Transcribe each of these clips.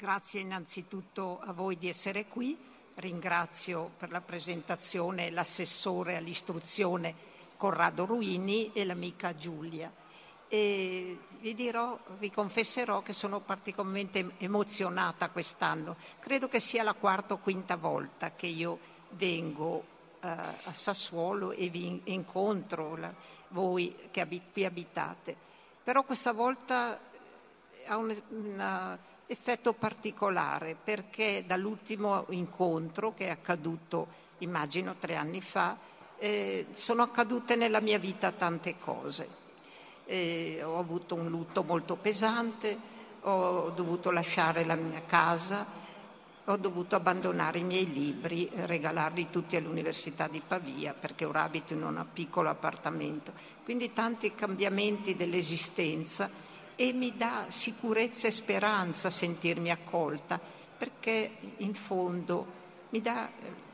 Grazie innanzitutto a voi di essere qui. Ringrazio per la presentazione l'assessore all'istruzione Corrado Ruini e l'amica Giulia. E vi confesserò che sono particolarmente emozionata quest'anno. Credo che sia la quarta o quinta volta che io vengo a Sassuolo e vi incontro, voi che qui abitate. Però questa volta ha un effetto particolare, perché dall'ultimo incontro, che è accaduto immagino 3 anni fa, sono accadute nella mia vita tante cose. Ho avuto un lutto molto pesante, ho dovuto lasciare la mia casa, ho dovuto abbandonare i miei libri, regalarli tutti all'Università di Pavia, perché ora abito in un piccolo appartamento. Quindi tanti cambiamenti dell'esistenza, e mi dà sicurezza e speranza sentirmi accolta, perché in fondo mi dà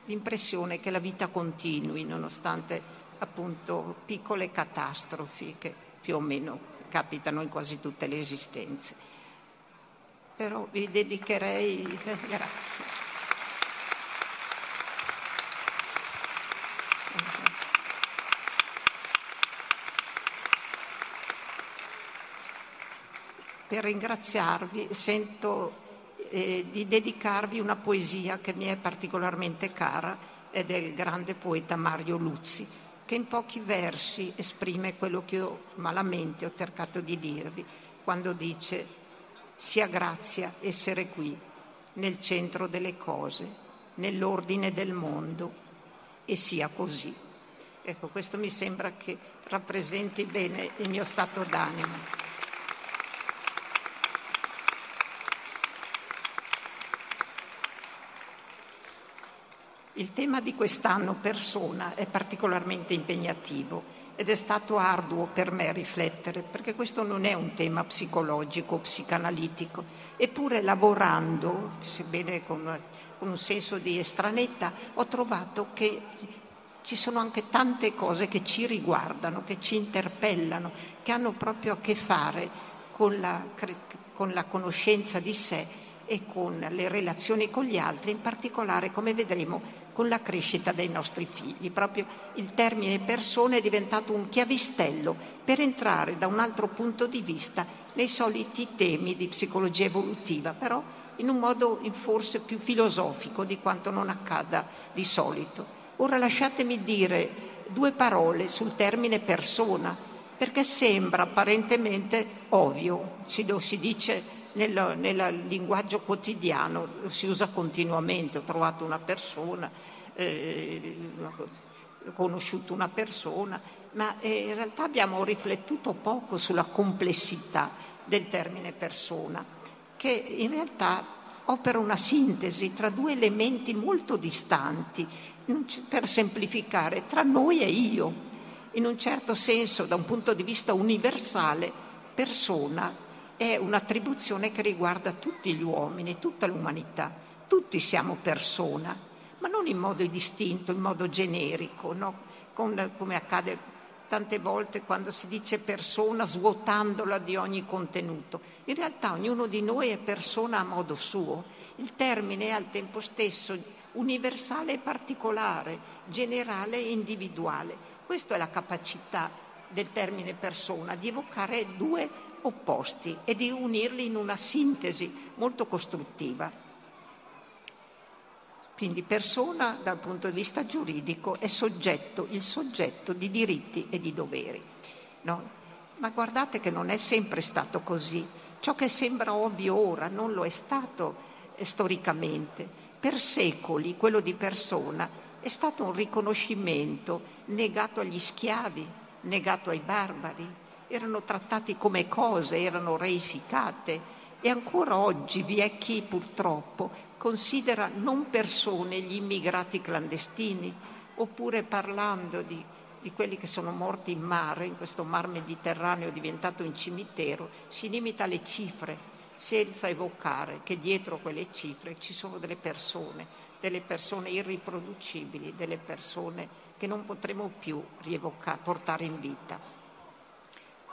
l'impressione che la vita continui, nonostante appunto piccole catastrofi che più o meno capitano in quasi tutte le esistenze. Però vi dedicherei... Grazie. Per ringraziarvi sento di dedicarvi una poesia che mi è particolarmente cara, è del grande poeta Mario Luzi, che in pochi versi esprime quello che io malamente ho cercato di dirvi quando dice: sia grazia essere qui, nel centro delle cose, nell'ordine del mondo, e sia così. Ecco, questo mi sembra che rappresenti bene il mio stato d'animo. Il tema di quest'anno, persona, è particolarmente impegnativo ed è stato arduo per me riflettere, perché questo non è un tema psicologico o psicanalitico, eppure lavorando, sebbene con un senso di estraneità, ho trovato che ci sono anche tante cose che ci riguardano, che ci interpellano, che hanno proprio a che fare con la conoscenza di sé e con le relazioni con gli altri, in particolare, come vedremo, con la crescita dei nostri figli. Proprio il termine persona è diventato un chiavistello per entrare da un altro punto di vista nei soliti temi di psicologia evolutiva, però in un modo forse più filosofico di quanto non accada di solito. Ora lasciatemi dire 2 parole sul termine persona, perché sembra apparentemente ovvio, lo si dice nel linguaggio quotidiano, si usa continuamente. Ho trovato una persona, ho conosciuto una persona, ma in realtà abbiamo riflettuto poco sulla complessità del termine persona, che in realtà opera una sintesi tra 2 elementi molto distanti, per semplificare, tra noi e io. In un certo senso, da un punto di vista universale, persona è un'attribuzione che riguarda tutti gli uomini, tutta l'umanità. Tutti siamo persona, ma non in modo distinto, in modo generico, no? Come accade tante volte quando si dice persona svuotandola di ogni contenuto. In realtà ognuno di noi è persona a modo suo. Il termine è al tempo stesso universale e particolare, generale e individuale. Questa è la capacità del termine persona, di evocare 2 opposti e di unirli in una sintesi molto costruttiva. Quindi persona, dal punto di vista giuridico, è soggetto, il soggetto di diritti e di doveri, no? Ma guardate che non è sempre stato così. Ciò che sembra ovvio ora non lo è stato storicamente. Per secoli quello di persona è stato un riconoscimento negato agli schiavi, negato ai barbari. Erano trattati come cose, erano reificate, e ancora oggi vi è chi purtroppo considera non persone gli immigrati clandestini, oppure, parlando di quelli che sono morti in mare, in questo mar Mediterraneo diventato un cimitero, si limita alle cifre, senza evocare che dietro quelle cifre ci sono delle persone irriproducibili, delle persone che non potremo più portare in vita.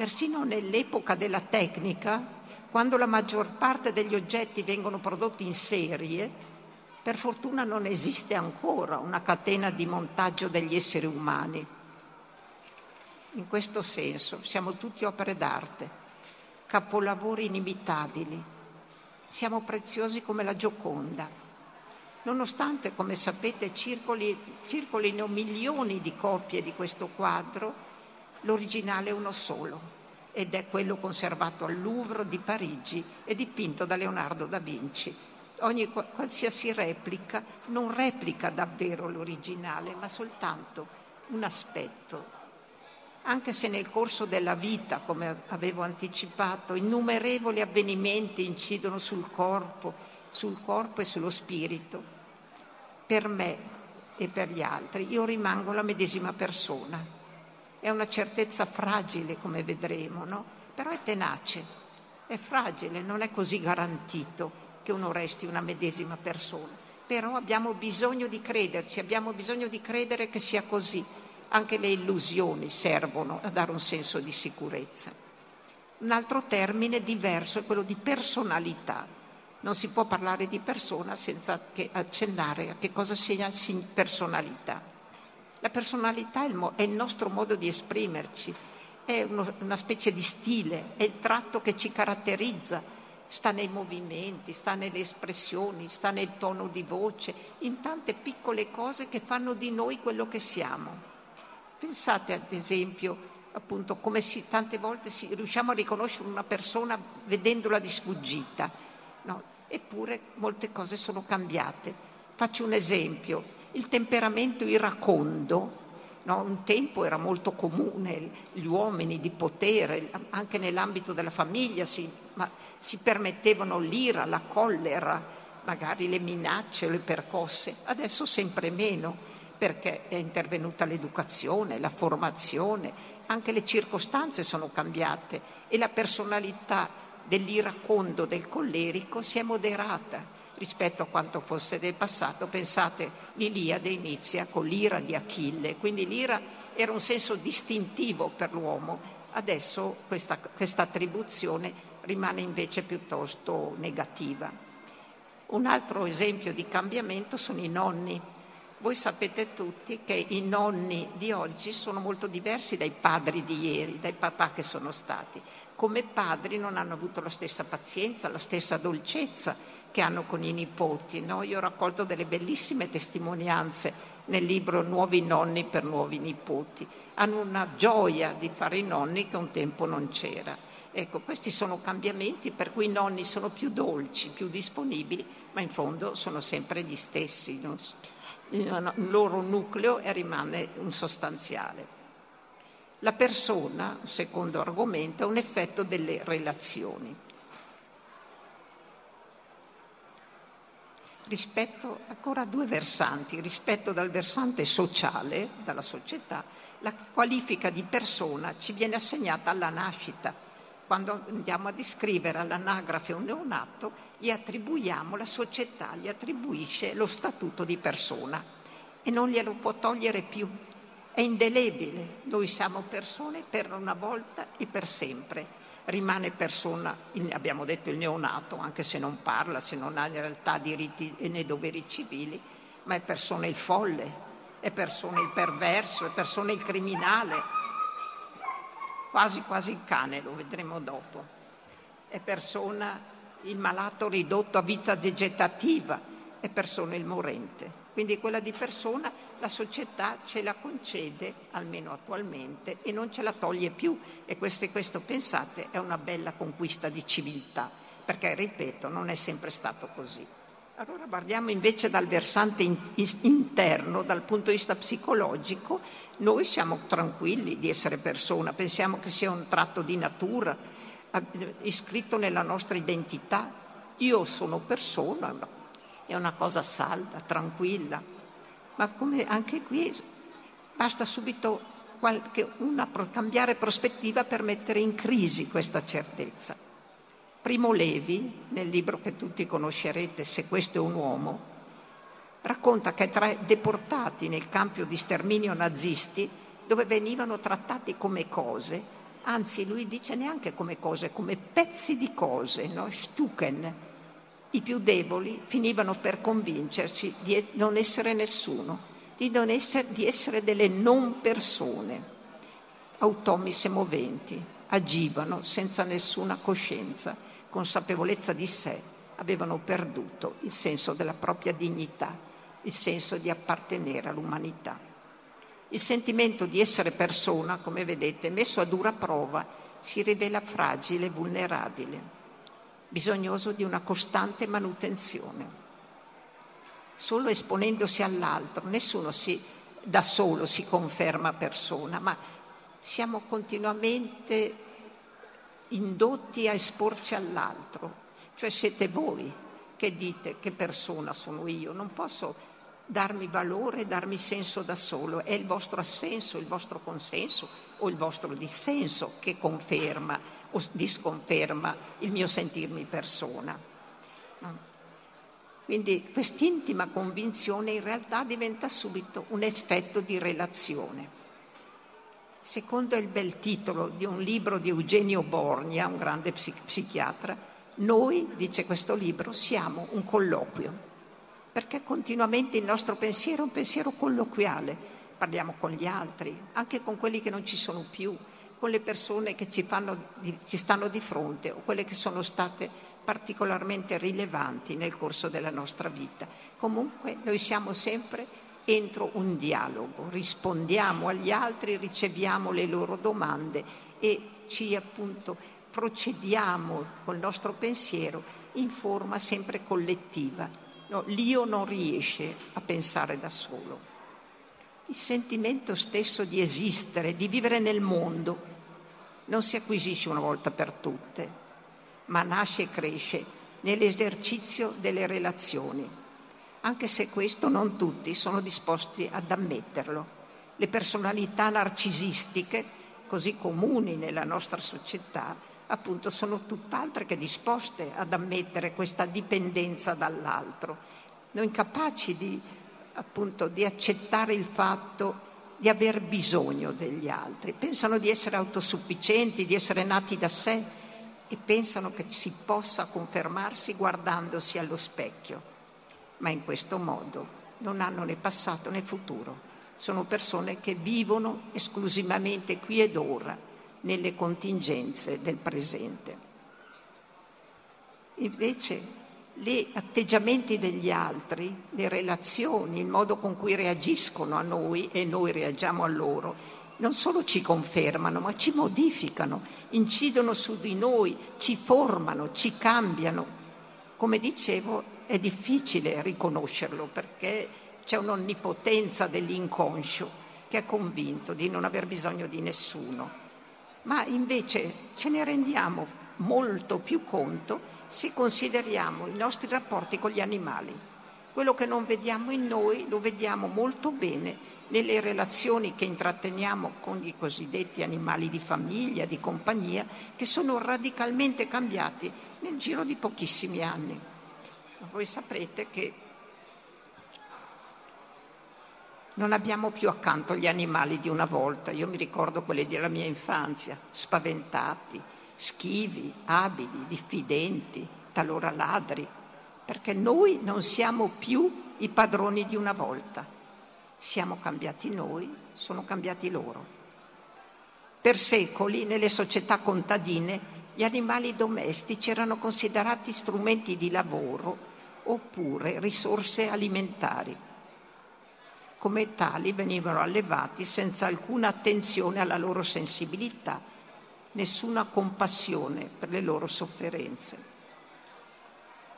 Persino nell'epoca della tecnica, quando la maggior parte degli oggetti vengono prodotti in serie, per fortuna non esiste ancora una catena di montaggio degli esseri umani. In questo senso siamo tutti opere d'arte, capolavori inimitabili. Siamo preziosi come la Gioconda, nonostante, come sapete, circolino milioni di copie di questo quadro. L'originale è uno solo, ed è quello conservato al Louvre di Parigi e dipinto da Leonardo da Vinci. Qualsiasi replica non replica davvero l'originale, ma soltanto un aspetto. Anche se nel corso della vita, come avevo anticipato, innumerevoli avvenimenti incidono sul corpo e sullo spirito, per me e per gli altri io rimango la medesima persona. È una certezza fragile, come vedremo, no? Però è tenace, è fragile, non è così garantito che uno resti una medesima persona. Però abbiamo bisogno di crederci, abbiamo bisogno di credere che sia così. Anche le illusioni servono a dare un senso di sicurezza. Un altro termine diverso è quello di personalità. Non si può parlare di persona senza che accennare a che cosa sia personalità. La personalità è il nostro modo di esprimerci, è una specie di stile, è il tratto che ci caratterizza, sta nei movimenti, sta nelle espressioni, sta nel tono di voce, in tante piccole cose che fanno di noi quello che siamo. Pensate ad esempio, appunto, come tante volte riusciamo a riconoscere una persona vedendola di sfuggita, no? Eppure molte cose sono cambiate. Faccio un esempio. Il temperamento iracondo, no? Un tempo era molto comune, gli uomini di potere, anche nell'ambito della famiglia, si permettevano l'ira, la collera, magari le minacce, le percosse. Adesso sempre meno, perché è intervenuta l'educazione, la formazione, anche le circostanze sono cambiate e la personalità dell'iracondo, del collerico si è moderata rispetto a quanto fosse del passato. Pensate, l'Iliade inizia con l'ira di Achille, quindi l'ira era un senso distintivo per l'uomo, adesso questa attribuzione rimane invece piuttosto negativa. Un altro esempio di cambiamento sono i nonni. Voi sapete tutti che i nonni di oggi sono molto diversi dai padri di ieri, dai papà che sono stati. Come padri non hanno avuto la stessa pazienza, la stessa dolcezza che hanno con i nipoti, no? Io ho raccolto delle bellissime testimonianze nel libro Nuovi nonni per nuovi nipoti. Hanno una gioia di fare i nonni che un tempo non c'era. Ecco, questi sono cambiamenti per cui i nonni sono più dolci, più disponibili, ma in fondo sono sempre gli stessi. Il loro nucleo rimane un sostanziale. La persona, secondo argomento, è un effetto delle relazioni. Rispetto ancora a due versanti, rispetto dal versante sociale, dalla società, la qualifica di persona ci viene assegnata alla nascita. Quando andiamo a descrivere all'anagrafe un neonato, gli attribuiamo, la società gli attribuisce lo statuto di persona e non glielo può togliere più. È indelebile, noi siamo persone per una volta e per sempre. Rimane persona, abbiamo detto, il neonato, anche se non parla, se non ha in realtà diritti né doveri civili, ma è persona il folle, è persona il perverso, è persona il criminale, quasi quasi il cane, lo vedremo dopo, è persona il malato ridotto a vita vegetativa, è persona il morente. Quindi quella di persona la società ce la concede, almeno attualmente, e non ce la toglie più. E questo, pensate, è una bella conquista di civiltà, perché, ripeto, non è sempre stato così. Allora guardiamo invece dal versante interno, dal punto di vista psicologico. Noi siamo tranquilli di essere persona, pensiamo che sia un tratto di natura, iscritto nella nostra identità. Io sono persona, no? È una cosa salda, tranquilla, ma come anche qui basta subito cambiare prospettiva per mettere in crisi questa certezza. Primo Levi, nel libro che tutti conoscerete, Se questo è un uomo, racconta che tra deportati nel campo di sterminio nazisti, dove venivano trattati come cose, anzi lui dice neanche come cose, come pezzi di cose, no? Stücken. I più deboli finivano per convincerci di non essere nessuno, di essere delle non persone, automi semoventi, agivano senza nessuna coscienza, consapevolezza di sé, avevano perduto il senso della propria dignità, il senso di appartenere all'umanità. Il sentimento di essere persona, come vedete, messo a dura prova, si rivela fragile e vulnerabile, bisognoso di una costante manutenzione. Solo esponendosi all'altro, nessuno da solo si conferma persona, ma siamo continuamente indotti a esporci all'altro. Cioè siete voi che dite che persona sono io, non posso darmi valore, darmi senso da solo, è il vostro assenso, il vostro consenso o il vostro dissenso che conferma o disconferma il mio sentirmi persona. Quindi quest'intima convinzione in realtà diventa subito un effetto di relazione. Secondo il bel titolo di un libro di Eugenio Borgna, un grande psichiatra, noi, dice questo libro, siamo un colloquio. Perché continuamente il nostro pensiero è un pensiero colloquiale, parliamo con gli altri, anche con quelli che non ci sono più, con le persone che ci stanno di fronte o quelle che sono state particolarmente rilevanti nel corso della nostra vita. Comunque noi siamo sempre entro un dialogo, rispondiamo agli altri, riceviamo le loro domande e ci appunto procediamo col nostro pensiero in forma sempre collettiva. No, l'io non riesce a pensare da solo. Il sentimento stesso di esistere, di vivere nel mondo, non si acquisisce una volta per tutte, ma nasce e cresce nell'esercizio delle relazioni, anche se questo non tutti sono disposti ad ammetterlo. Le personalità narcisistiche, così comuni nella nostra società, appunto sono tutt'altre che disposte ad ammettere questa dipendenza dall'altro, non incapaci di accettare il fatto di aver bisogno degli altri, pensano di essere autosufficienti, di essere nati da sé e pensano che si possa confermarsi guardandosi allo specchio, ma in questo modo non hanno né passato né futuro, sono persone che vivono esclusivamente qui ed ora, nelle contingenze del presente. Invece gli atteggiamenti degli altri, le relazioni, il modo con cui reagiscono a noi e noi reagiamo a loro, non solo ci confermano, ma ci modificano, incidono su di noi, ci formano, ci cambiano. Come dicevo, è difficile riconoscerlo perché c'è un'onnipotenza dell'inconscio che è convinto di non aver bisogno di nessuno. Ma invece ce ne rendiamo molto più conto se consideriamo i nostri rapporti con gli animali. Quello che non vediamo in noi lo vediamo molto bene nelle relazioni che intratteniamo con i cosiddetti animali di famiglia, di compagnia, che sono radicalmente cambiati nel giro di pochissimi anni. Voi saprete che non abbiamo più accanto gli animali di una volta. Io mi ricordo quelli della mia infanzia, spaventati, schivi, abili, diffidenti, talora ladri, perché noi non siamo più i padroni di una volta. Siamo cambiati noi, sono cambiati loro. Per secoli, nelle società contadine, gli animali domestici erano considerati strumenti di lavoro oppure risorse alimentari. Come tali venivano allevati senza alcuna attenzione alla loro sensibilità, nessuna compassione per le loro sofferenze.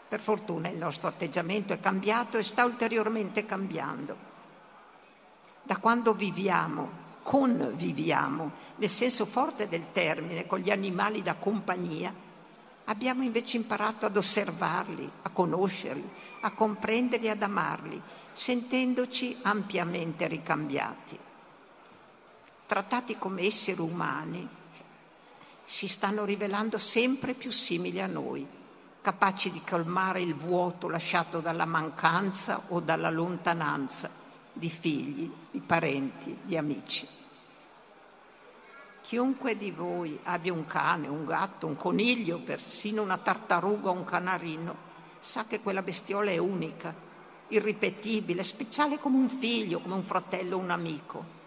Per fortuna il nostro atteggiamento è cambiato e sta ulteriormente cambiando. Da quando conviviamo, nel senso forte del termine, con gli animali da compagnia, abbiamo invece imparato ad osservarli, a conoscerli, a comprenderli e ad amarli, sentendoci ampiamente ricambiati. Trattati come esseri umani, si stanno rivelando sempre più simili a noi, capaci di colmare il vuoto lasciato dalla mancanza o dalla lontananza di figli, di parenti, di amici. Chiunque di voi abbia un cane, un gatto, un coniglio, persino una tartaruga o un canarino, sa che quella bestiola è unica, irripetibile, speciale come un figlio, come un fratello, un amico.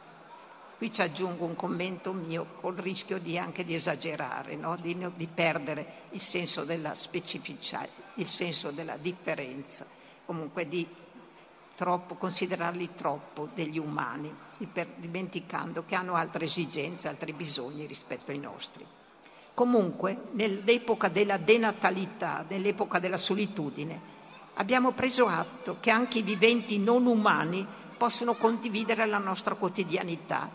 Qui ci aggiungo un commento mio, col rischio di anche di esagerare, no? di perdere il senso della specificità, il senso della differenza, comunque di considerarli troppo degli umani, dimenticando che hanno altre esigenze, altri bisogni rispetto ai nostri. Comunque, nell'epoca della denatalità, nell'epoca della solitudine, abbiamo preso atto che anche i viventi non umani possono condividere la nostra quotidianità,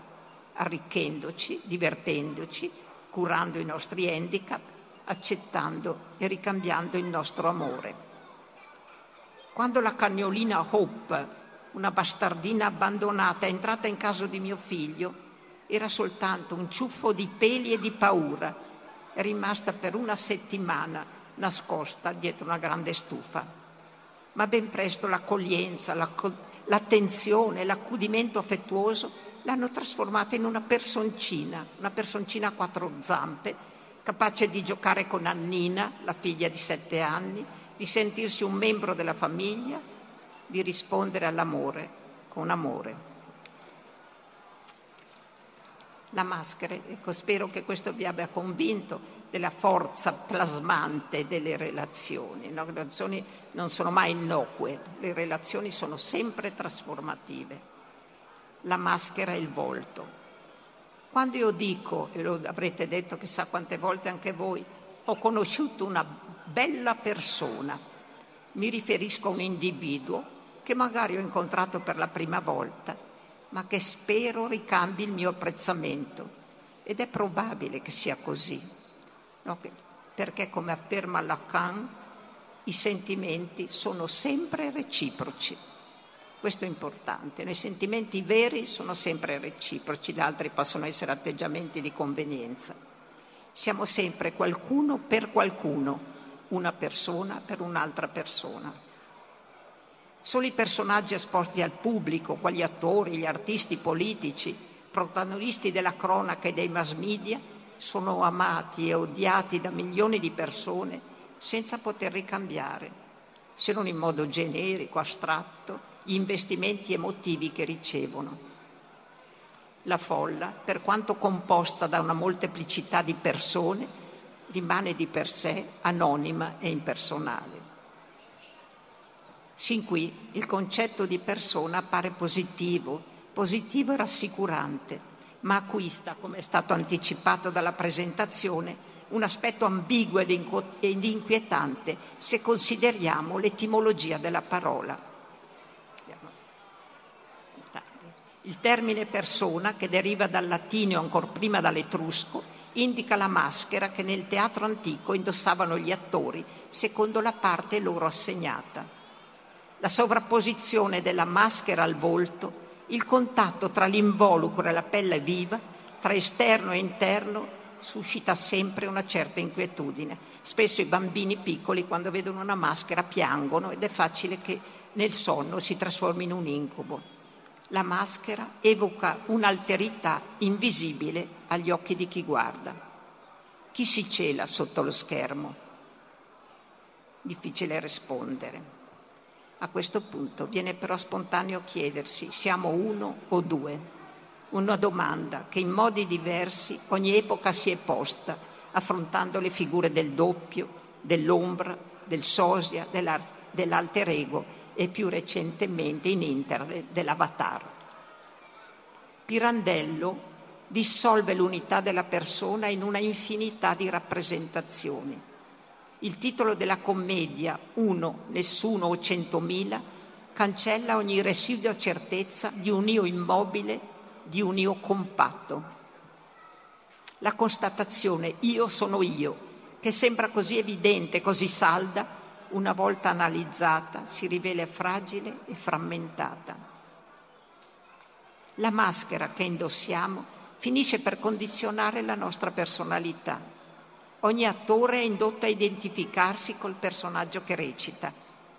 arricchendoci, divertendoci, curando i nostri handicap, accettando e ricambiando il nostro amore. Quando la cagnolina Hope, una bastardina abbandonata, è entrata in casa di mio figlio, era soltanto un ciuffo di peli e di paura. È rimasta per una settimana nascosta dietro una grande stufa. Ma ben presto l'accoglienza, l'attenzione, l'accudimento affettuoso l'hanno trasformata in una personcina a quattro zampe, capace di giocare con Annina, la figlia di 7 anni, di sentirsi un membro della famiglia, di rispondere all'amore con amore. La maschera, ecco, spero che questo vi abbia convinto della forza plasmante delle relazioni. No? Le relazioni non sono mai innocue, le relazioni sono sempre trasformative. La maschera è il volto. Quando io dico, e lo avrete detto chissà quante volte anche voi, ho conosciuto una bella persona, mi riferisco a un individuo che magari ho incontrato per la prima volta, ma che spero ricambi il mio apprezzamento, ed è probabile che sia così, no? Perché, come afferma Lacan, i sentimenti sono sempre reciproci. Questo è importante, i sentimenti veri sono sempre reciproci, gli altri possono essere atteggiamenti di convenienza. Siamo sempre qualcuno per qualcuno, una persona per un'altra persona. Solo i personaggi esposti al pubblico, quali attori, gli artisti, i politici, protagonisti della cronaca e dei mass media, sono amati e odiati da milioni di persone senza poter ricambiare, se non in modo generico, astratto, gli investimenti emotivi che ricevono. La folla, per quanto composta da una molteplicità di persone, rimane di per sé anonima e impersonale. Sin qui il concetto di persona appare positivo e rassicurante, ma acquista, come è stato anticipato dalla presentazione, un aspetto ambiguo ed inquietante se consideriamo l'etimologia della parola. Il termine persona, che deriva dal latino e ancor prima dall'etrusco, indica la maschera che nel teatro antico indossavano gli attori secondo la parte loro assegnata. La sovrapposizione della maschera al volto, il contatto tra l'involucro e la pelle viva, tra esterno e interno, suscita sempre una certa inquietudine. Spesso i bambini piccoli, quando vedono una maschera, piangono ed è facile che nel sonno si trasformi in un incubo. La maschera evoca un'alterità invisibile agli occhi di chi guarda. Chi si cela sotto lo schermo? Difficile rispondere. A questo punto viene però spontaneo chiedersi: siamo uno o due? Una domanda che in modi diversi ogni epoca si è posta, affrontando le figure del doppio, dell'ombra, del sosia, dell'alter ego, e più recentemente in internet dell'avatar. Pirandello dissolve l'unità della persona in una infinità di rappresentazioni. Il titolo della commedia, Uno, Nessuno o 100.000, cancella ogni residua certezza di un io immobile, di un io compatto. La constatazione io sono io, che sembra così evidente, così salda, una volta analizzata, si rivela fragile e frammentata. La maschera che indossiamo finisce per condizionare la nostra personalità. Ogni attore è indotto a identificarsi col personaggio che recita,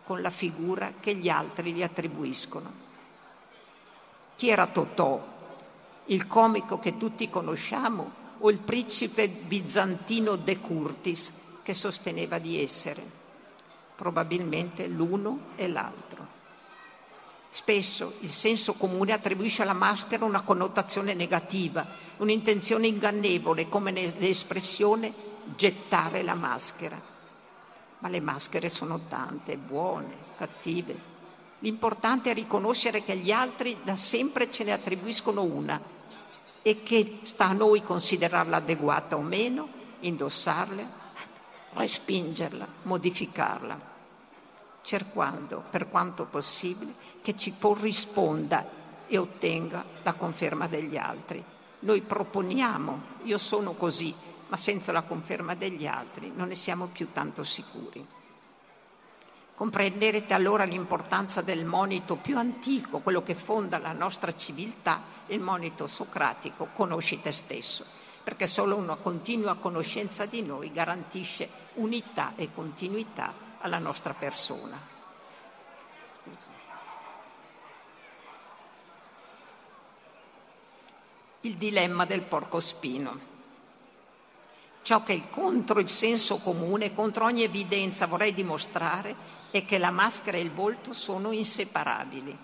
con la figura che gli altri gli attribuiscono. Chi era Totò, il comico che tutti conosciamo, o il principe bizantino De Curtis, che sosteneva di essere, probabilmente l'uno e l'altro. Spesso il senso comune attribuisce alla maschera una connotazione negativa, un'intenzione ingannevole, come l'espressione gettare la maschera. Ma le maschere sono tante, buone, cattive. L'importante è riconoscere che gli altri da sempre ce ne attribuiscono una e che sta a noi considerarla adeguata o meno, indossarla, respingerla, modificarla, cercando per quanto possibile che ci corrisponda e ottenga la conferma degli altri. Noi proponiamo, io sono così, ma senza la conferma degli altri non ne siamo più tanto sicuri. Comprenderete allora l'importanza del monito più antico, quello che fonda la nostra civiltà, il monito socratico, conosci te stesso, perché solo una continua conoscenza di noi garantisce unità e continuità alla nostra persona. Il dilemma del porcospino. Ciò che è contro il senso comune, contro ogni evidenza vorrei dimostrare è che la maschera e il volto sono inseparabili,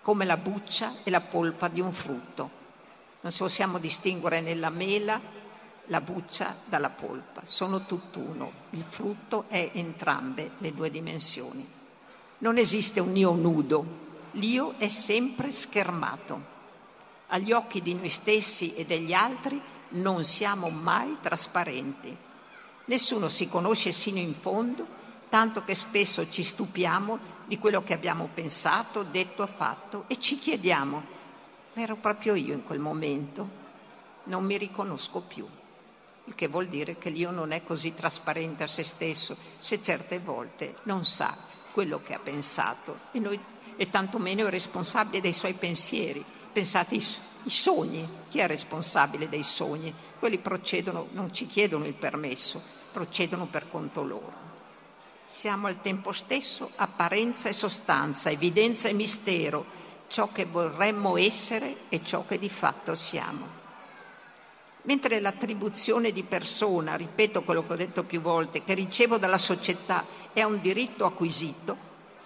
come la buccia e la polpa di un frutto. Non possiamo distinguere nella mela la buccia dalla polpa, sono tutt'uno, il frutto è entrambe le due dimensioni. Non esiste un io nudo, l'io è sempre schermato. Agli occhi di noi stessi e degli altri non siamo mai trasparenti. Nessuno si conosce sino in fondo, tanto che spesso ci stupiamo di quello che abbiamo pensato, detto, fatto e ci chiediamo: ero proprio io in quel momento? Non mi riconosco più. Il che vuol dire che l'io non è così trasparente a se stesso, se certe volte non sa quello che ha pensato e tantomeno è responsabile dei suoi pensieri. Pensate ai sogni, chi è responsabile dei sogni? Quelli procedono, non ci chiedono il permesso, procedono per conto loro. Siamo al tempo stesso apparenza e sostanza, evidenza e mistero, ciò che vorremmo essere e ciò che di fatto siamo. Mentre l'attribuzione di persona, ripeto quello che ho detto più volte, che ricevo dalla società è un diritto acquisito,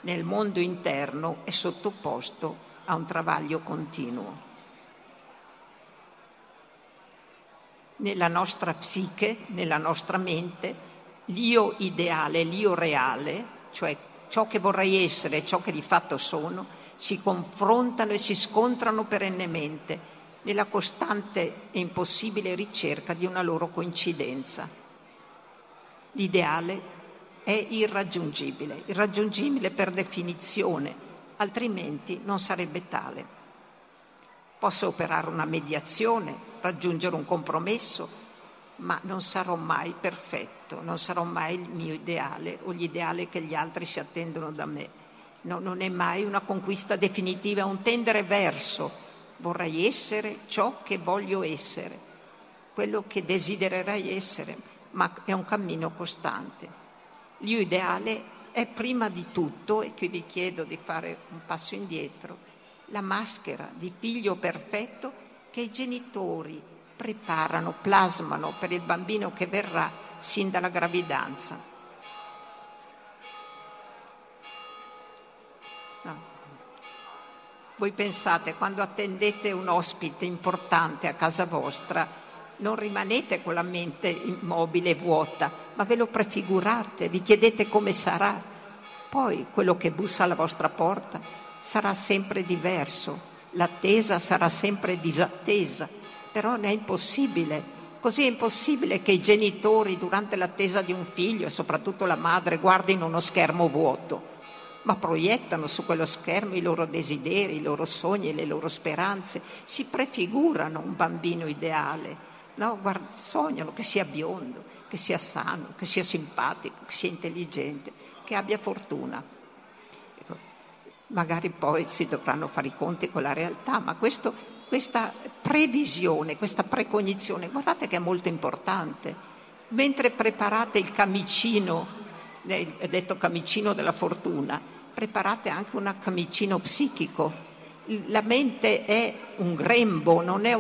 nel mondo interno è sottoposto a un travaglio continuo. Nella nostra psiche, nella nostra mente, l'io ideale, l'io reale, cioè ciò che vorrei essere e ciò che di fatto sono, si confrontano e si scontrano perennemente nella costante e impossibile ricerca di una loro coincidenza. L'ideale è irraggiungibile, irraggiungibile per definizione, altrimenti non sarebbe tale. Posso operare una mediazione, raggiungere un compromesso, ma non sarò mai perfetto, non sarò mai il mio ideale o l'ideale che gli altri si attendono da me. No, non è mai una conquista definitiva, è un tendere verso. Vorrei essere ciò che voglio essere, quello che desidererei essere, ma è un cammino costante. L'io ideale è prima di tutto, e qui vi chiedo di fare un passo indietro, la maschera di figlio perfetto che i genitori preparano, plasmano per il bambino che verrà sin dalla gravidanza. No. Voi pensate, quando attendete un ospite importante a casa vostra, non rimanete con la mente immobile e vuota, ma ve lo prefigurate, vi chiedete come sarà. Poi quello che bussa alla vostra porta sarà sempre diverso, l'attesa sarà sempre disattesa. Però è impossibile, così è impossibile che i genitori durante l'attesa di un figlio e soprattutto la madre guardino uno schermo vuoto, ma proiettano su quello schermo i loro desideri, i loro sogni, le loro speranze, si prefigurano un bambino ideale, no? Sognano che sia biondo, che sia sano, che sia simpatico, che sia intelligente, che abbia fortuna. Magari poi si dovranno fare i conti con la realtà, ma questa previsione, questa precognizione, guardate che è molto importante. Mentre preparate il camicino, detto camicino della fortuna, preparate anche un camicino psichico, la mente è un grembo, non è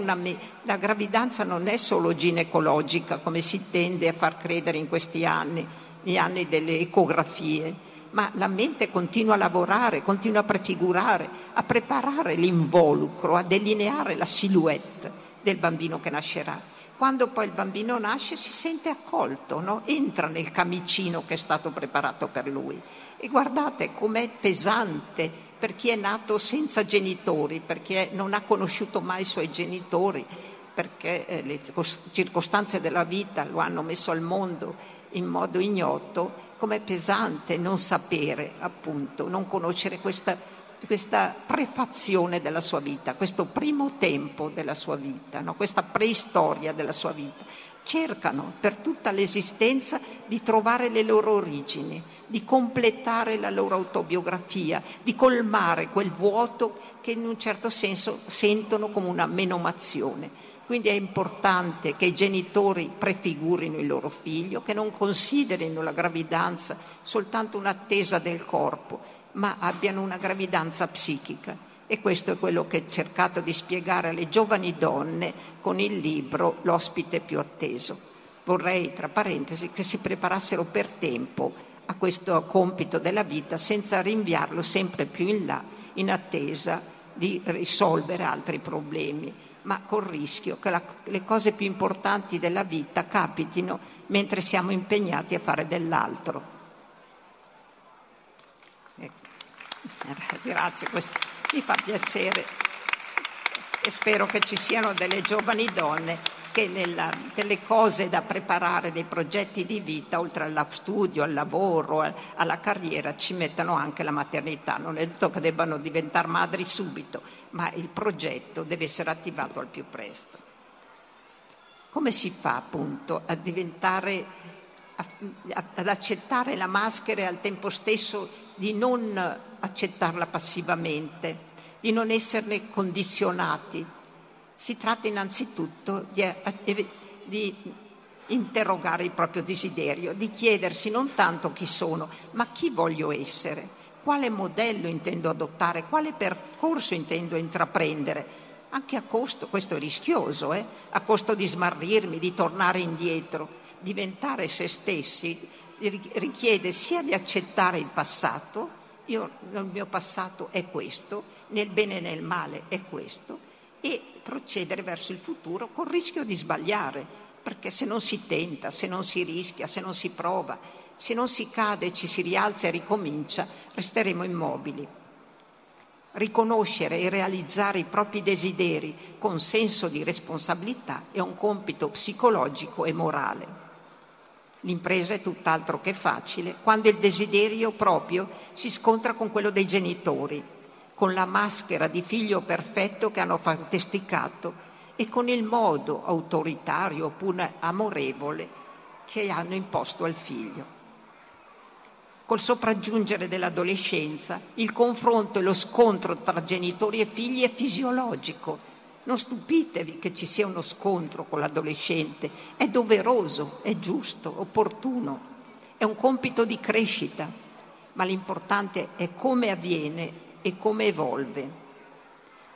la gravidanza non è solo ginecologica, come si tende a far credere in questi anni, gli anni delle ecografie, ma la mente continua a lavorare, continua a prefigurare, a preparare l'involucro, a delineare la silhouette del bambino che nascerà. Quando poi il bambino nasce si sente accolto, no? Entra nel camicino che è stato preparato per lui. E guardate com'è pesante per chi è nato senza genitori, perché non ha conosciuto mai i suoi genitori, perché le circostanze della vita lo hanno messo al mondo in modo ignoto. Com'è pesante non sapere, appunto, non conoscere questa prefazione della sua vita, questo primo tempo della sua vita, no? Questa preistoria della sua vita. Cercano per tutta l'esistenza di trovare le loro origini, di completare la loro autobiografia, di colmare quel vuoto che in un certo senso sentono come una menomazione. Quindi è importante che i genitori prefigurino il loro figlio, che non considerino la gravidanza soltanto un'attesa del corpo, ma abbiano una gravidanza psichica. E questo è quello che ho cercato di spiegare alle giovani donne con il libro L'ospite più atteso. Vorrei, tra parentesi, che si preparassero per tempo a questo compito della vita senza rinviarlo sempre più in là, in attesa di risolvere altri problemi, ma col rischio che le cose più importanti della vita capitino mentre siamo impegnati a fare dell'altro. Grazie, questo mi fa piacere e spero che ci siano delle giovani donne che delle cose da preparare, dei progetti di vita, oltre allo studio, al lavoro, alla carriera, ci mettano anche la maternità. Non è detto che debbano diventare madri subito, ma il progetto deve essere attivato al più presto. Come si fa appunto a diventare ad accettare la maschera e al tempo stesso di non accettarla passivamente, di non esserne condizionati? Si tratta innanzitutto di interrogare il proprio desiderio, di chiedersi non tanto chi sono, ma chi voglio essere, quale modello intendo adottare, quale percorso intendo intraprendere, anche a costo, questo è rischioso, a costo di smarrirmi, di tornare indietro. Diventare se stessi richiede sia di accettare il passato, il mio passato è questo, nel bene e nel male è questo, e procedere verso il futuro col rischio di sbagliare, perché se non si tenta, se non si rischia, se non si prova, se non si cade, ci si rialza e ricomincia, resteremo immobili. Riconoscere e realizzare i propri desideri con senso di responsabilità è un compito psicologico e morale. L'impresa è tutt'altro che facile quando il desiderio proprio si scontra con quello dei genitori, con la maschera di figlio perfetto che hanno fantasticato e con il modo autoritario oppure amorevole che hanno imposto al figlio. Col sopraggiungere dell'adolescenza, il confronto e lo scontro tra genitori e figli è fisiologico. Non stupitevi che ci sia uno scontro con l'adolescente, è doveroso, è giusto, opportuno, è un compito di crescita, ma l'importante è come avviene e come evolve.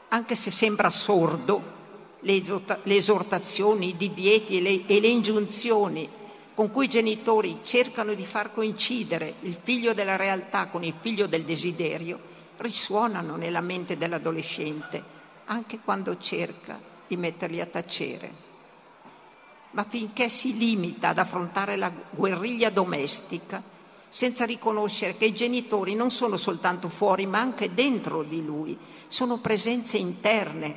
Anche se sembra sordo, le esortazioni, i divieti e le ingiunzioni con cui i genitori cercano di far coincidere il figlio della realtà con il figlio del desiderio, risuonano nella mente dell'adolescente, anche quando cerca di metterli a tacere. Ma finché si limita ad affrontare la guerriglia domestica, senza riconoscere che i genitori non sono soltanto fuori, ma anche dentro di lui, sono presenze interne,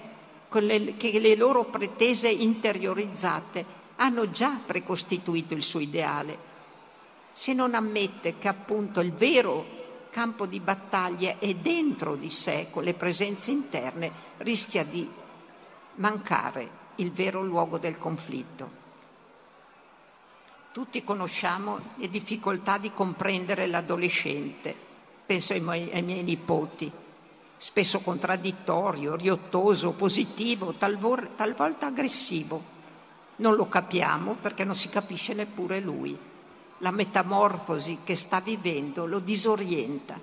che le loro pretese interiorizzate hanno già precostituito il suo ideale. Se non ammette che appunto il vero campo di battaglia è dentro di sé, con le presenze interne, rischia di mancare il vero luogo del conflitto. Tutti conosciamo le difficoltà di comprendere l'adolescente, penso ai miei nipoti, spesso contraddittorio, riottoso, positivo, talvolta aggressivo. Non lo capiamo perché non si capisce neppure lui. La metamorfosi che sta vivendo lo disorienta.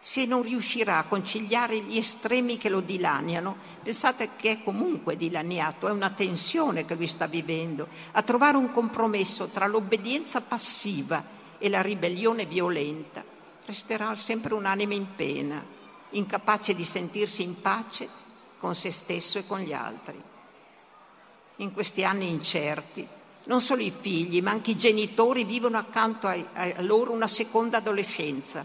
se non riuscirà a conciliare gli estremi che lo dilaniano, pensate che è comunque dilaniato, è una tensione che lui sta vivendo, a trovare un compromesso tra l'obbedienza passiva e la ribellione violenta, resterà sempre un'anima in pena, incapace di sentirsi in pace con se stesso e con gli altri. In questi anni incerti, non solo i figli, ma anche i genitori vivono accanto a loro una seconda adolescenza,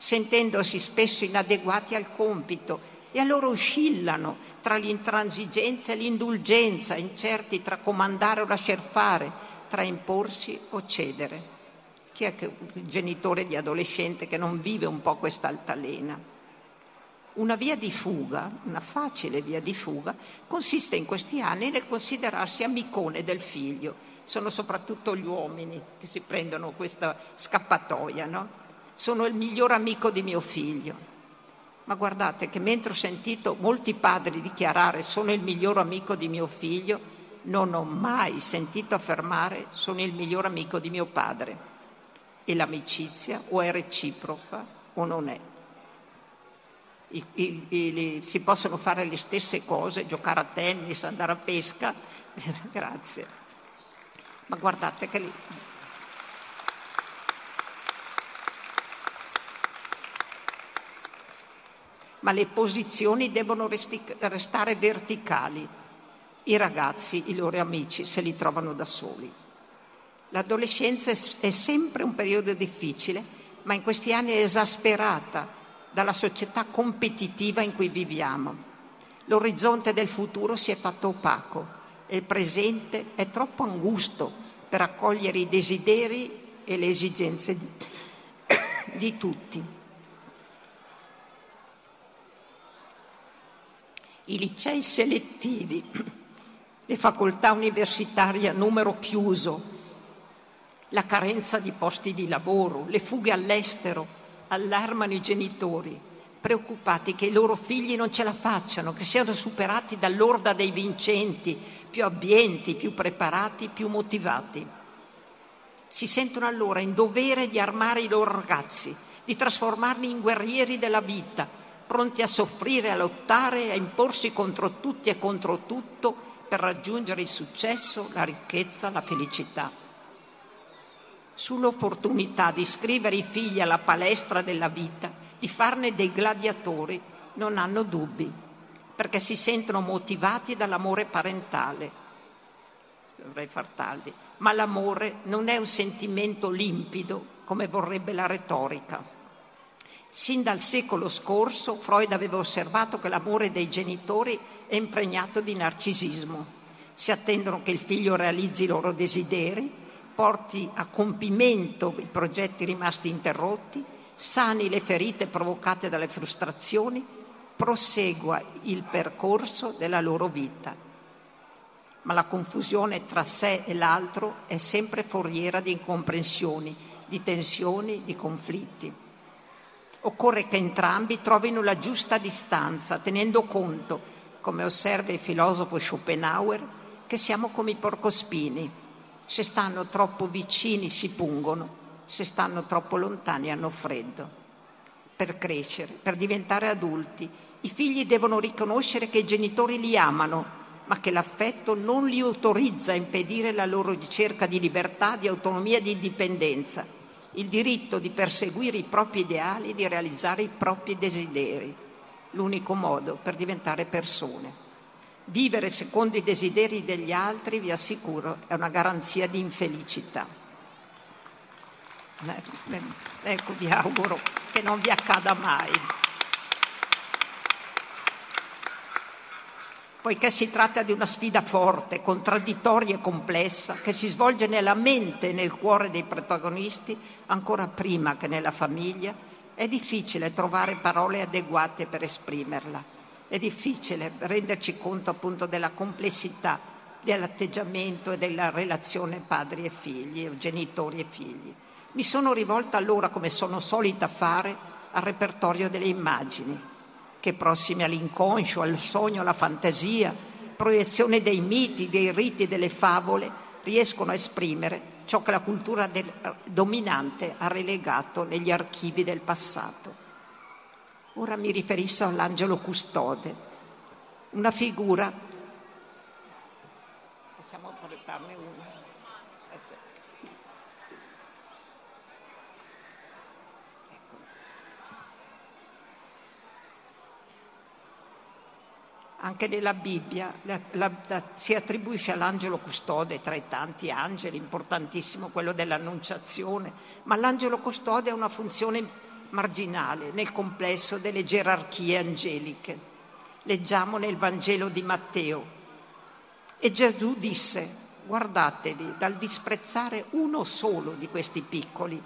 sentendosi spesso inadeguati al compito, e allora oscillano tra l'intransigenza e l'indulgenza, incerti tra comandare o lasciar fare, tra imporsi o cedere. Chi è che un genitore di adolescente che non vive un po' quest'altalena? Una via di fuga, una facile via di fuga, consiste in questi anni nel considerarsi amicone del figlio. Sono soprattutto gli uomini che si prendono questa scappatoia, no? Sono il miglior amico di mio figlio. Ma guardate che mentre ho sentito molti padri dichiarare sono il miglior amico di mio figlio, non ho mai sentito affermare sono il miglior amico di mio padre. E l'amicizia o è reciproca o non è. Si possono fare le stesse cose, giocare a tennis, andare a pesca, grazie. Ma guardate che ma le posizioni devono restare verticali. I ragazzi, i loro amici, se li trovano da soli. L'adolescenza è sempre un periodo difficile, ma in questi anni è esasperata dalla società competitiva in cui viviamo. L'orizzonte del futuro si è fatto opaco e il presente è troppo angusto per accogliere i desideri e le esigenze di tutti. I licei selettivi, le facoltà universitarie a numero chiuso, la carenza di posti di lavoro, le fughe all'estero allarmano i genitori, preoccupati che i loro figli non ce la facciano, che siano superati dall'orda dei vincenti, più abbienti, più preparati, più motivati. Si sentono allora in dovere di armare i loro ragazzi, di trasformarli in guerrieri della vita, pronti a soffrire, a lottare, a imporsi contro tutti e contro tutto per raggiungere il successo, la ricchezza, la felicità. Sull'opportunità di iscrivere i figli alla palestra della vita, di farne dei gladiatori, non hanno dubbi, perché si sentono motivati dall'amore parentale. Dovrei far tardi, ma l'amore non è un sentimento limpido, come vorrebbe la retorica. Sin dal secolo scorso, Freud aveva osservato che l'amore dei genitori è impregnato di narcisismo. Si attendono che il figlio realizzi i loro desideri, porti a compimento i progetti rimasti interrotti, sani le ferite provocate dalle frustrazioni, prosegua il percorso della loro vita. Ma la confusione tra sé e l'altro è sempre foriera di incomprensioni, di tensioni, di conflitti. Occorre che entrambi trovino la giusta distanza, tenendo conto, come osserva il filosofo Schopenhauer, che siamo come i porcospini. Se stanno troppo vicini si pungono, se stanno troppo lontani hanno freddo. Per crescere, per diventare adulti, i figli devono riconoscere che i genitori li amano, ma che l'affetto non li autorizza a impedire la loro ricerca di libertà, di autonomia e di indipendenza, il diritto di perseguire i propri ideali, di realizzare i propri desideri, l'unico modo per diventare persone. Vivere secondo i desideri degli altri, vi assicuro, è una garanzia di infelicità. Ecco, vi auguro che non vi accada mai. Poiché si tratta di una sfida forte, contraddittoria e complessa, che si svolge nella mente e nel cuore dei protagonisti, ancora prima che nella famiglia, è difficile trovare parole adeguate per esprimerla. È difficile renderci conto appunto della complessità dell'atteggiamento e della relazione padri e figli, genitori e figli. Mi sono rivolta allora, come sono solita fare, al repertorio delle immagini, che prossime all'inconscio, al sogno, alla fantasia, proiezione dei miti, dei riti, delle favole, riescono a esprimere ciò che la cultura dominante ha relegato negli archivi del passato. Ora mi riferisco all'angelo custode, una figura. Possiamo portarne una? Ecco. Anche nella Bibbia si attribuisce all'angelo custode, tra i tanti angeli, importantissimo quello dell'Annunciazione, ma l'angelo custode ha una funzione marginale nel complesso delle gerarchie angeliche. Leggiamo nel Vangelo di Matteo: e Gesù disse: guardatevi dal disprezzare uno solo di questi piccoli,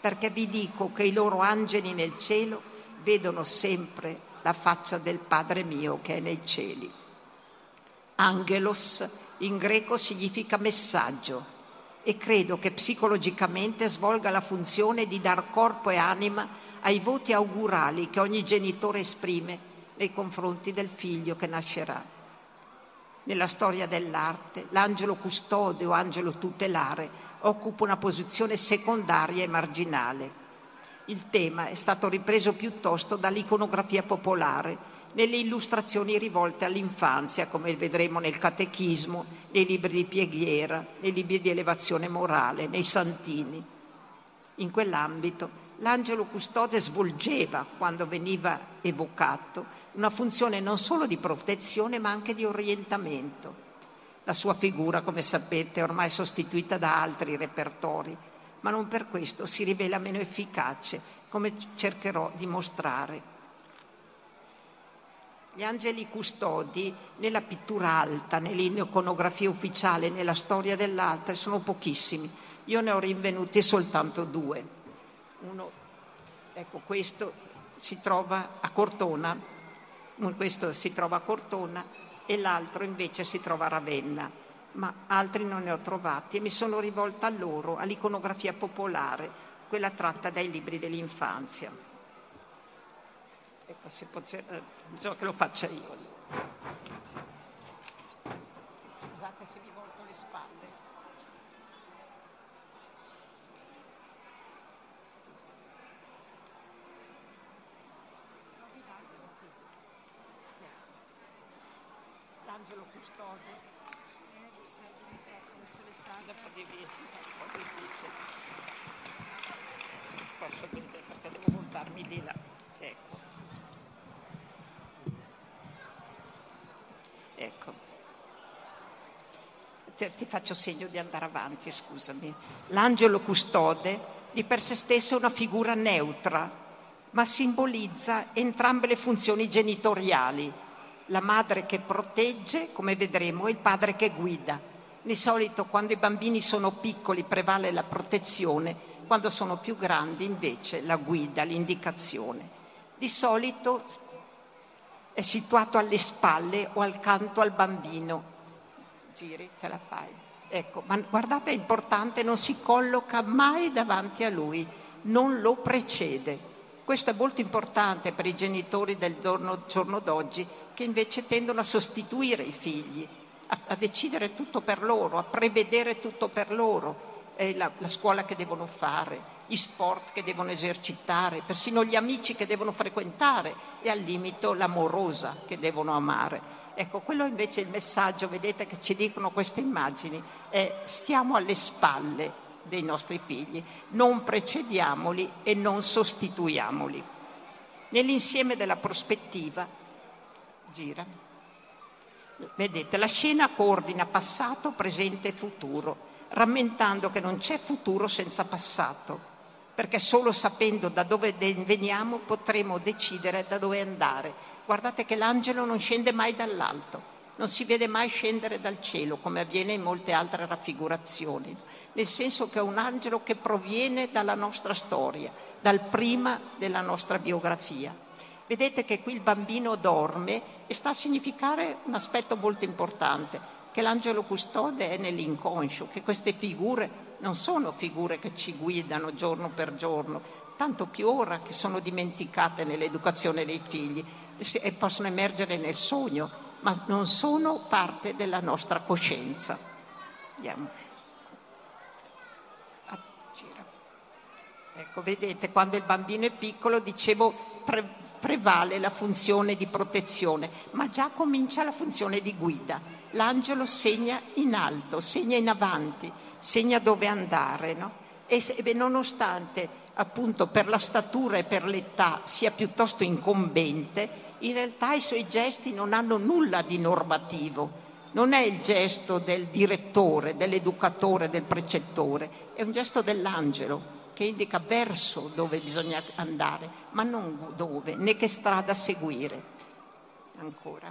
perché vi dico che i loro angeli nel cielo vedono sempre la faccia del Padre mio che è nei cieli. Angelos in greco significa messaggio, e credo che psicologicamente svolga la funzione di dar corpo e anima ai voti augurali che ogni genitore esprime nei confronti del figlio che nascerà. Nella storia dell'arte, l'angelo custode o angelo tutelare occupa una posizione secondaria e marginale. Il tema è stato ripreso piuttosto dall'iconografia popolare, nelle illustrazioni rivolte all'infanzia, come vedremo nel Catechismo, nei libri di preghiera, nei libri di elevazione morale, nei santini. In quell'ambito l'angelo custode svolgeva, quando veniva evocato, una funzione non solo di protezione ma anche di orientamento. La sua figura, come sapete, è ormai sostituita da altri repertori, ma non per questo si rivela meno efficace, come cercherò di mostrare. Gli angeli custodi nella pittura alta, nell'iconografia ufficiale, nella storia dell'arte sono pochissimi. Io ne ho rinvenuti soltanto due. Uno, ecco, questo si trova a Cortona, e l'altro invece si trova a Ravenna, ma altri non ne ho trovati e mi sono rivolta a loro, all'iconografia popolare, quella tratta dai libri dell'infanzia. Ecco, se bisogna che lo faccia io. Scusate se vi volto le spalle. L'angelo custode. Ci serve un microfono, se le salve. Un po' difficile. Posso chiedere perché devo voltarmi di là. Ecco. Ti faccio segno di andare avanti, scusami. L'angelo custode di per sé stesso è una figura neutra, ma simbolizza entrambe le funzioni genitoriali: la madre che protegge, come vedremo, e il padre che guida. Di solito quando i bambini sono piccoli prevale la protezione, quando sono più grandi invece la guida, l'indicazione. Di solito è situato alle spalle o accanto al bambino. Giri, te la fai. Ecco, ma guardate, è importante, non si colloca mai davanti a lui, non lo precede. Questo è molto importante per i genitori del giorno d'oggi, che invece tendono a sostituire i figli, a decidere tutto per loro, a prevedere tutto per loro, la scuola che devono fare, gli sport che devono esercitare, persino gli amici che devono frequentare e al limite l'amorosa che devono amare. Ecco, quello invece è il messaggio, vedete, che ci dicono queste immagini, è: stiamo alle spalle dei nostri figli, non precediamoli e non sostituiamoli. Nell'insieme della prospettiva, gira, vedete, la scena coordina passato, presente e futuro, rammentando che non c'è futuro senza passato, perché solo sapendo da dove veniamo potremo decidere da dove andare. Guardate che l'angelo non scende mai dall'alto, non si vede mai scendere dal cielo, come avviene in molte altre raffigurazioni, nel senso che è un angelo che proviene dalla nostra storia, dal prima della nostra biografia. Vedete che qui il bambino dorme e sta a significare un aspetto molto importante, che l'angelo custode è nell'inconscio, che queste figure non sono figure che ci guidano giorno per giorno, tanto più ora che sono dimenticate nell'educazione dei figli, e possono emergere nel sogno, ma non sono parte della nostra coscienza. Andiamo. Gira. Ecco, vedete, quando il bambino è piccolo, dicevo, prevale la funzione di protezione, ma già comincia la funzione di guida. L'angelo segna in alto, segna in avanti, segna dove andare, no? E nonostante appunto per la statura e per l'età sia piuttosto incombente, in realtà i suoi gesti non hanno nulla di normativo. Non è il gesto del direttore, dell'educatore, del precettore, è un gesto dell'angelo che indica verso dove bisogna andare, ma non dove, né che strada seguire. Ancora.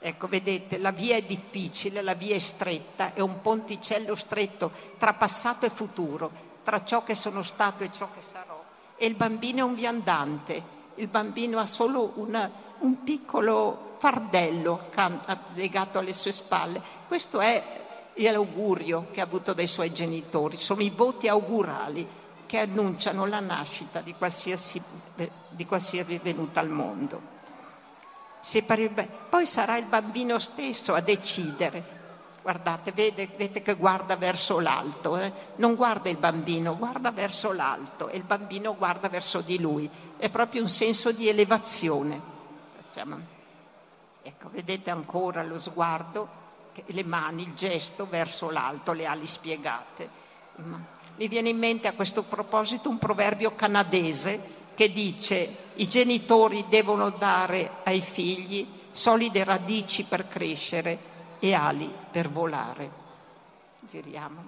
Ecco, vedete, la via è difficile, la via è stretta, è un ponticello stretto tra passato e futuro, tra ciò che sono stato e ciò che sarò. E il bambino è un viandante, il bambino ha solo un piccolo fardello legato alle sue spalle. Questo è l'augurio che ha avuto dai suoi genitori, sono i voti augurali che annunciano la nascita di qualsiasi venuta al mondo. Poi sarà il bambino stesso a decidere. Guardate, vedete che guarda verso l'alto, eh? Non guarda il bambino, guarda verso l'alto, e il bambino guarda verso di lui. È proprio un senso di elevazione. Facciamo. Ecco, vedete ancora lo sguardo, le mani, il gesto verso l'alto, le ali spiegate. Mi viene in mente a questo proposito un proverbio canadese che dice: i genitori devono dare ai figli solide radici per crescere e ali per volare. Giriamo.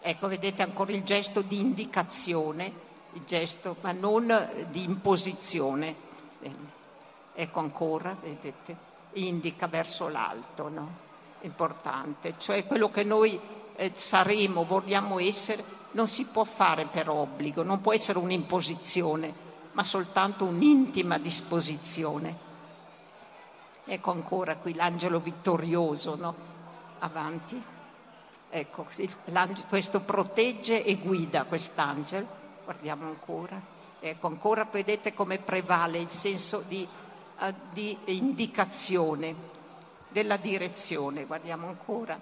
Ecco, vedete ancora il gesto di indicazione, il gesto ma non di imposizione. Ecco ancora, vedete, indica verso l'alto, no? Importante, cioè quello che noi saremo, vogliamo essere, non si può fare per obbligo, non può essere un'imposizione, ma soltanto un'intima disposizione. Ecco ancora qui l'angelo vittorioso, no? Avanti. Ecco, questo protegge e guida quest'angelo. Guardiamo ancora. Ecco ancora, vedete come prevale il senso di indicazione della direzione. Guardiamo ancora,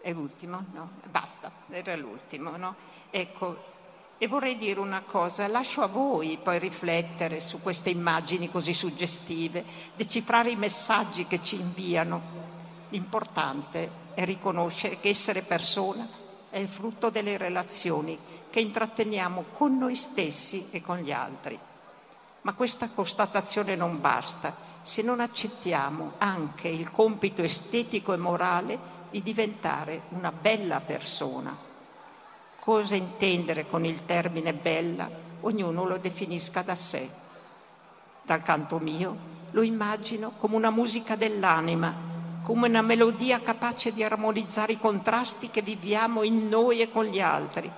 è l'ultimo? No, basta, era l'ultimo, no? Ecco, e vorrei dire una cosa, lascio a voi poi riflettere su queste immagini così suggestive, decifrare i messaggi che ci inviano. L'importante è riconoscere che essere persona è il frutto delle relazioni che intratteniamo con noi stessi e con gli altri. Ma questa constatazione non basta se non accettiamo anche il compito estetico e morale di diventare una bella persona. Cosa intendere con il termine bella? Ognuno lo definisca da sé. Dal canto mio lo immagino come una musica dell'anima, come una melodia capace di armonizzare i contrasti che viviamo in noi e con gli altri,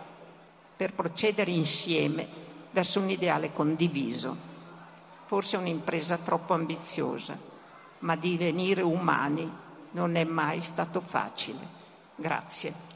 per procedere insieme verso un ideale condiviso. Forse è un'impresa troppo ambiziosa, ma divenire umani non è mai stato facile. Grazie.